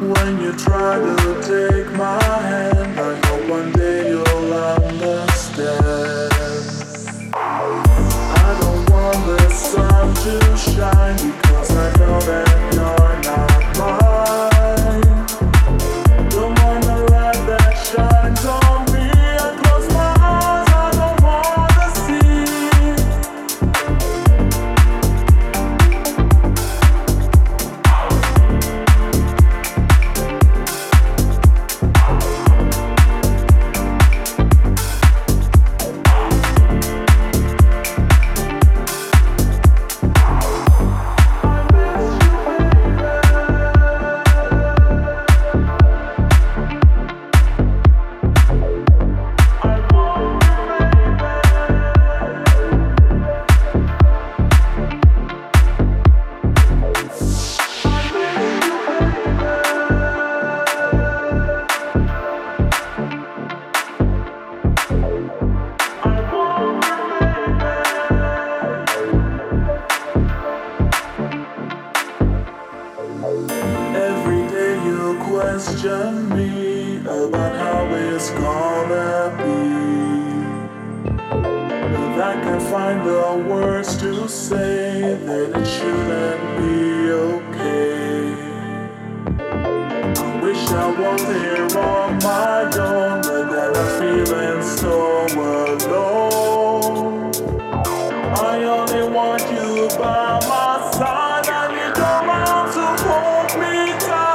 When you try to take my hand, I hope one day you'll understand. I don't want the sun to shine, because I know that you're not mine. Don't want a light that shines on me. I close my eyes, I don't want to see. Question me about how it's gonna be, but I can't find the words to say that it shouldn't be okay. I wish I was here on my own, but that I'm feeling so alone. I only want you by my side, and you don't want to hold me down.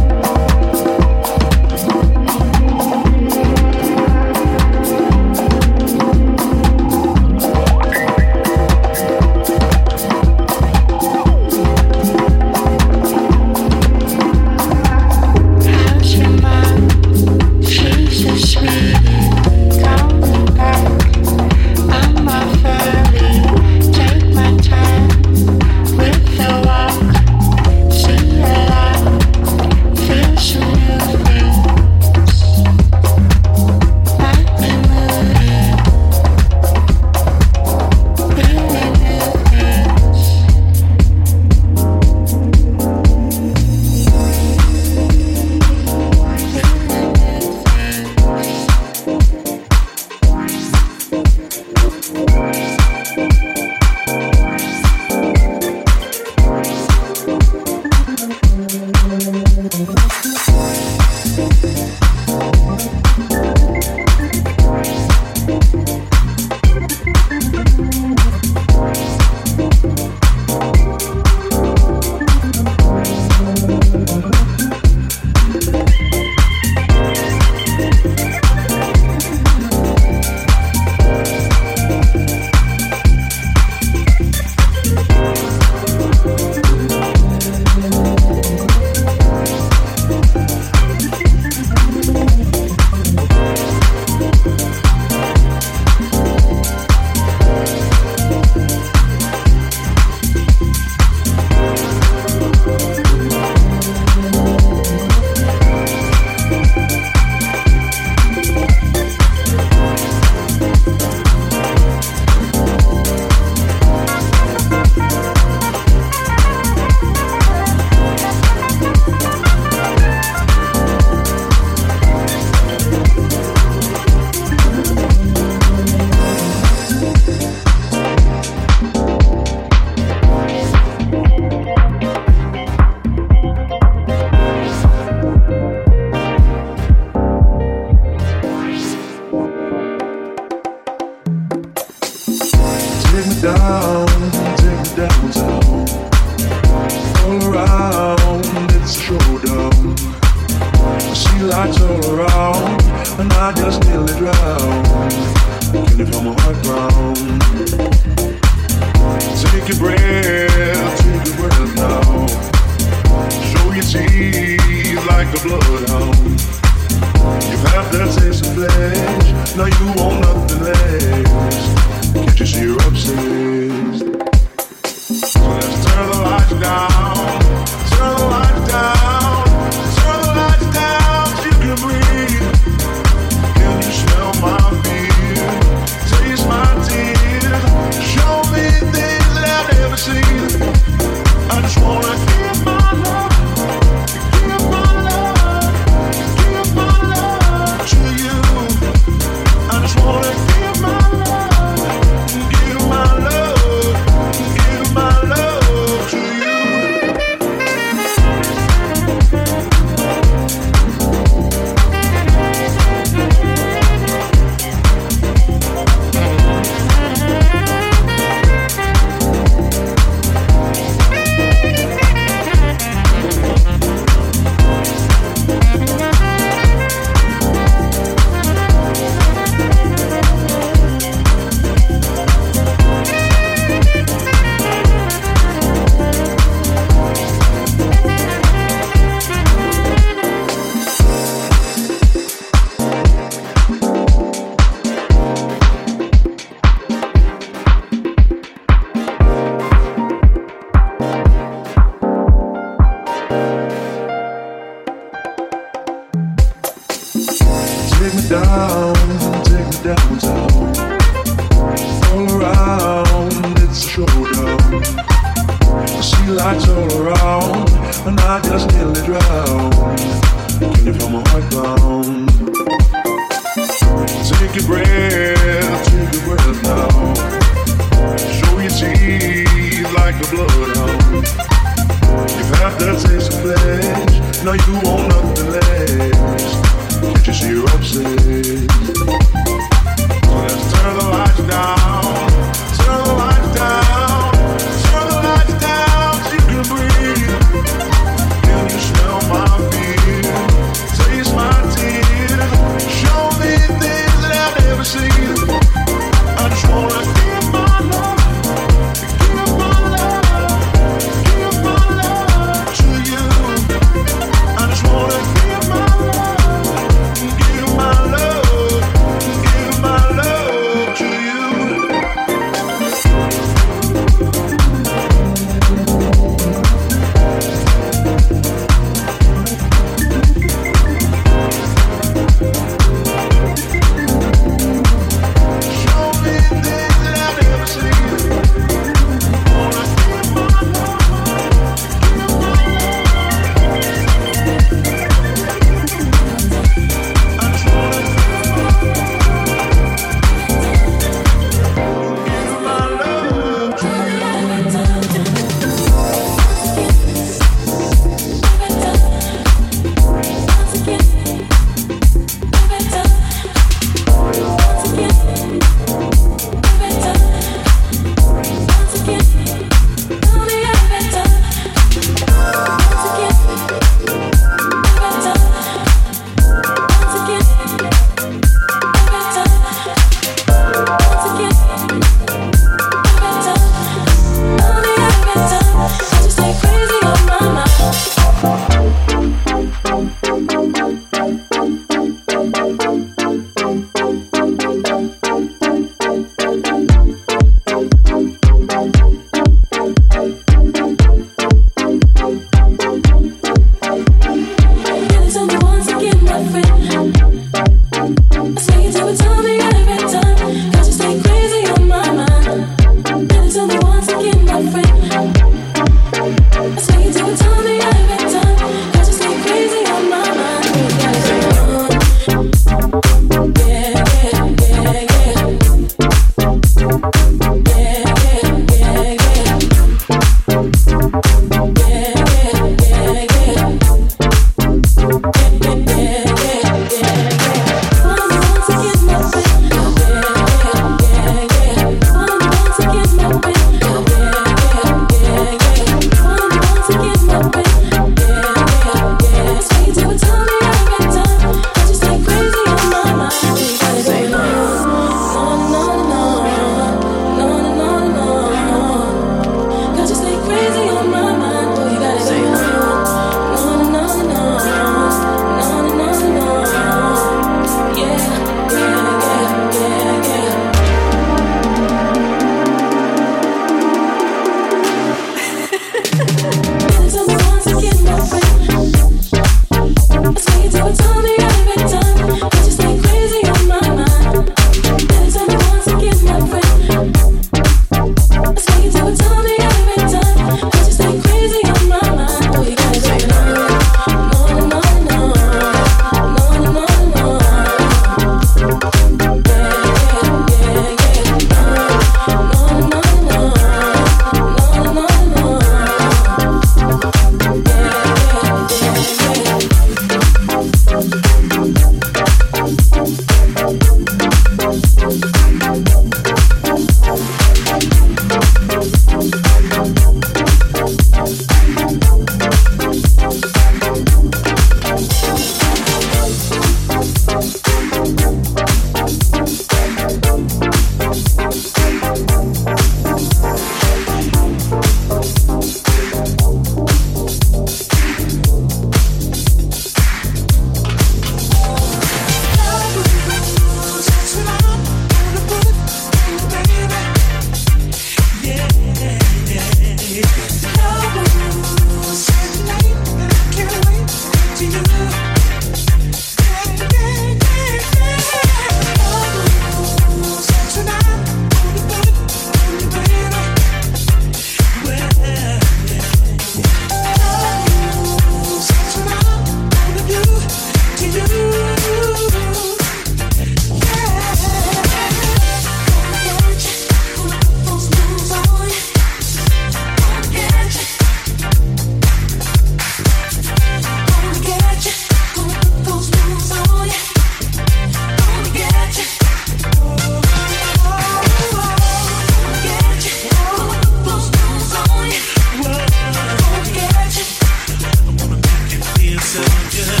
After the sun.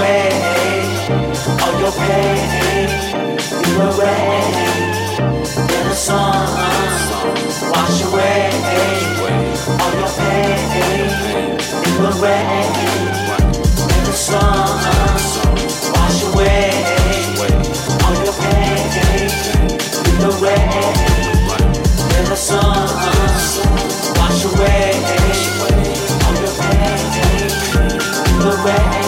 away all your pain. You away, let the sun wash away all your pain. You away, let the sun wash away all your pain. You away, let the sun wash away all your pain. You away.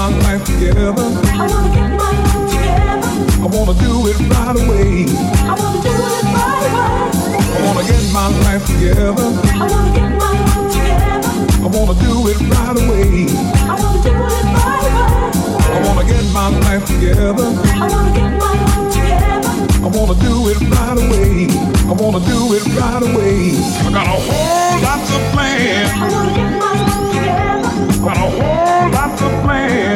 my life together. I wanna get my life together. I wanna do it right away. I wanna do it right away. I wanna get my life together. I wanna get my life together. I wanna do it right away. I wanna do it right away. I wanna get my life together. I wanna get my life together. I wanna do it right away. I wanna do it right away. I got a whole lot of plans. I wanna get my life together. Got a whole lot of plans.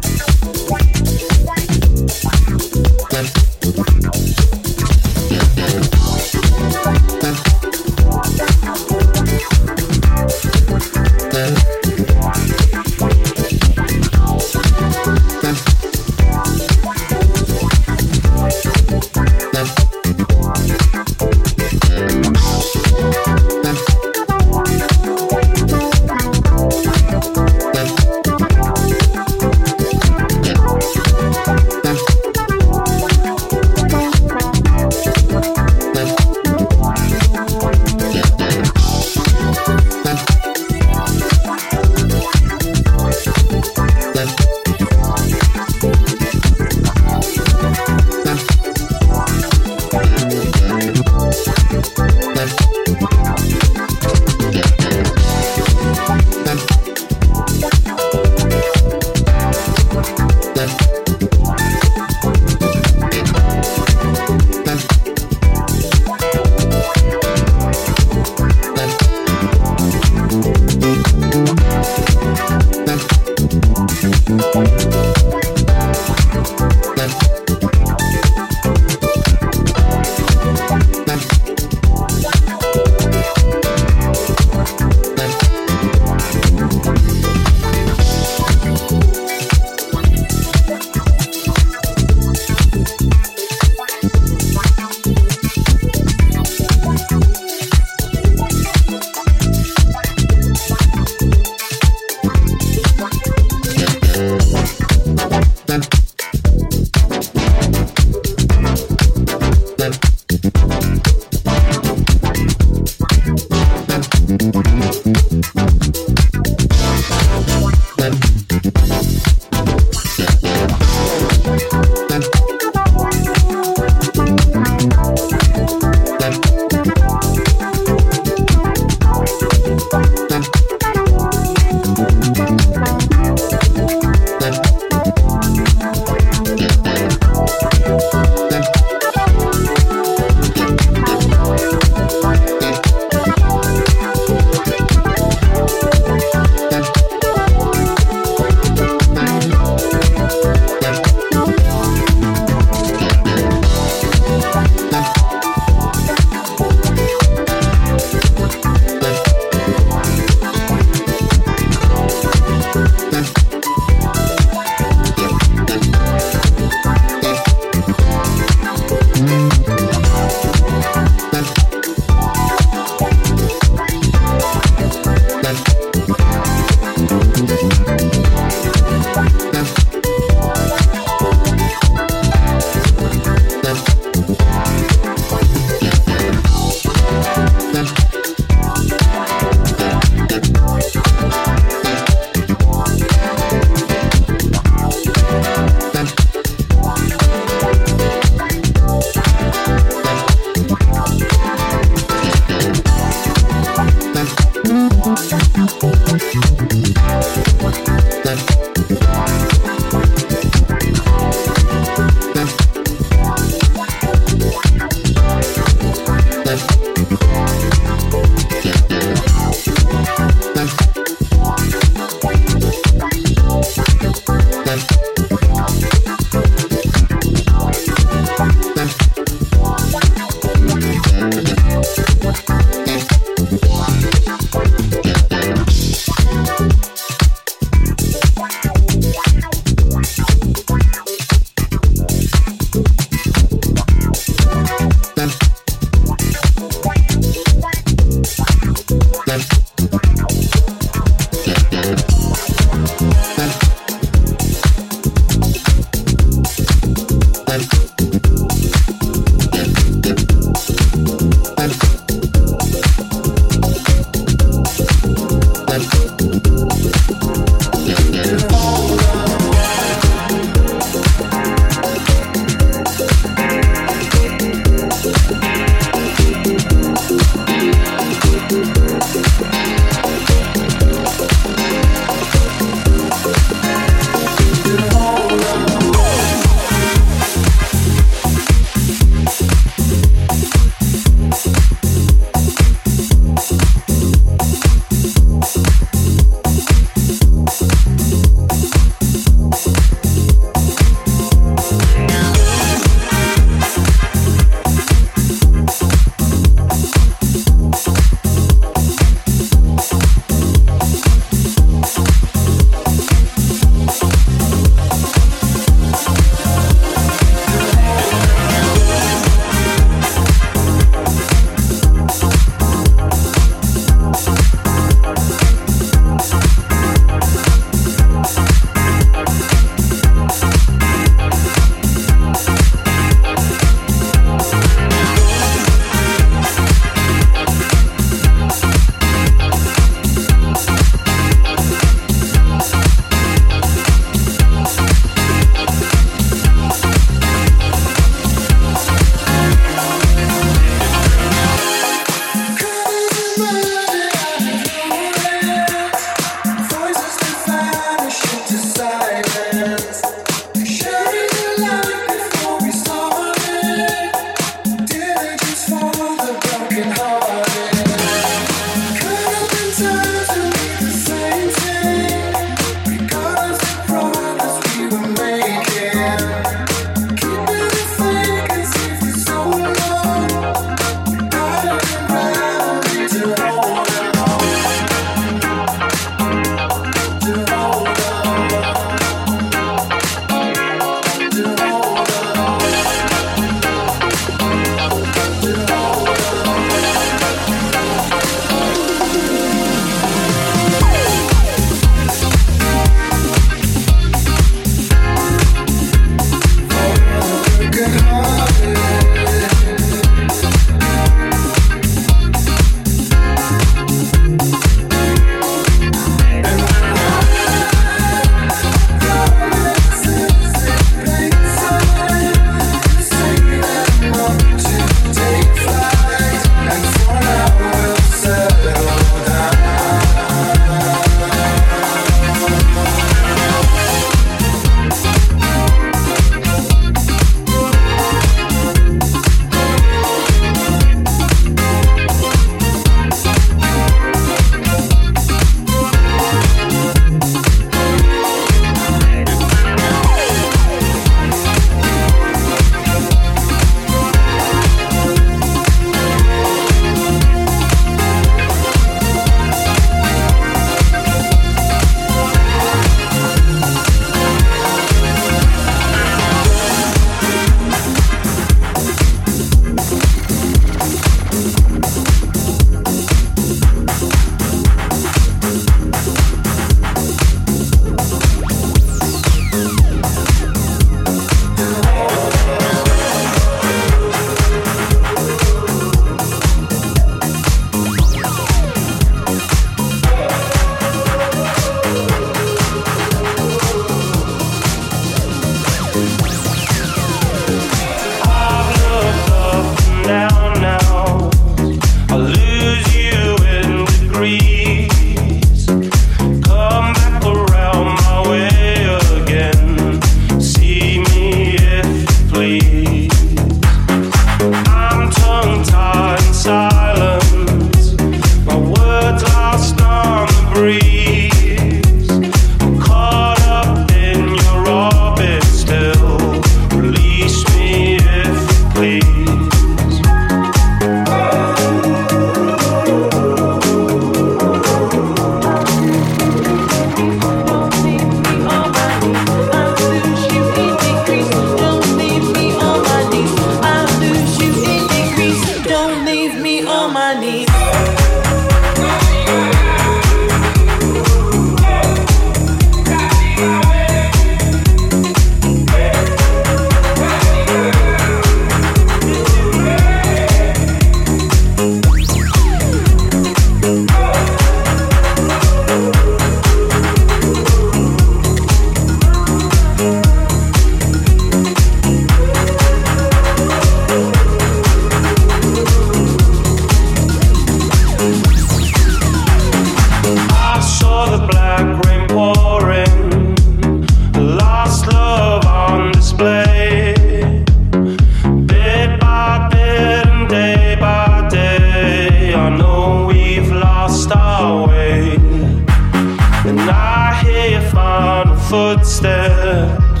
footsteps.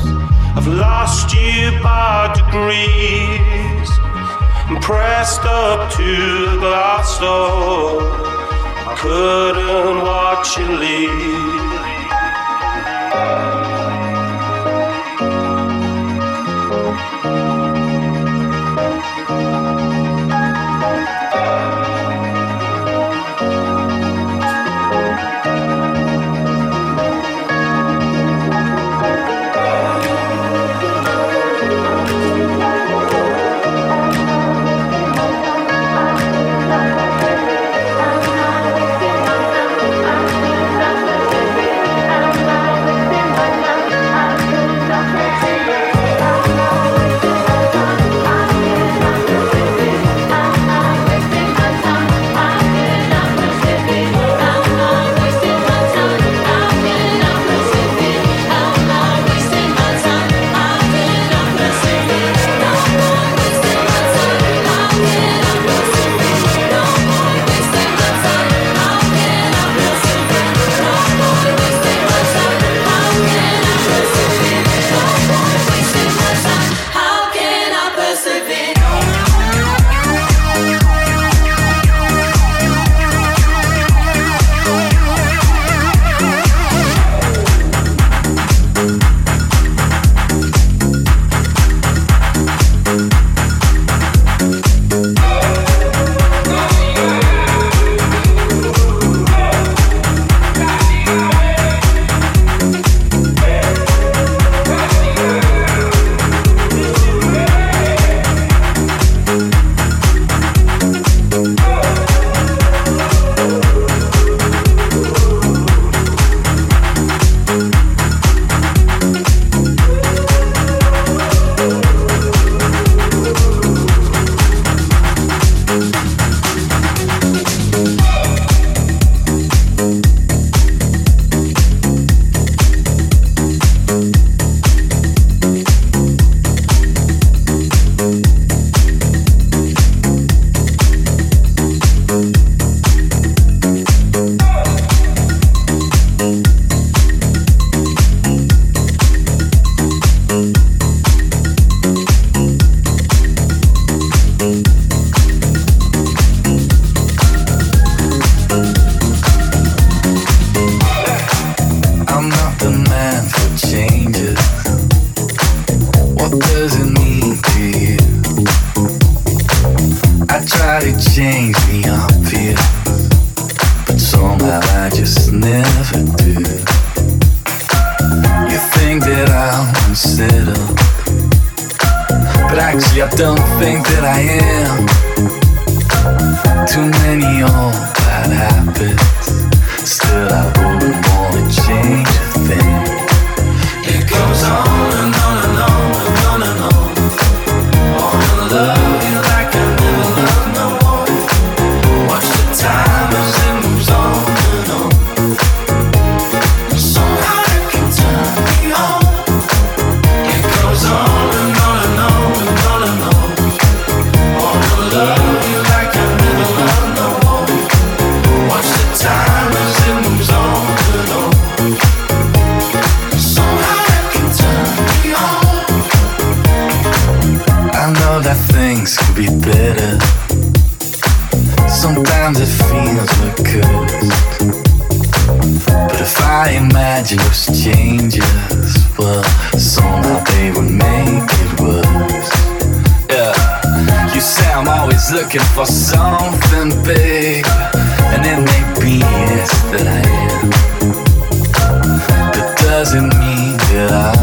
I've lost you by degrees, and pressed up to the glass door, I couldn't watch you leave. Yeah.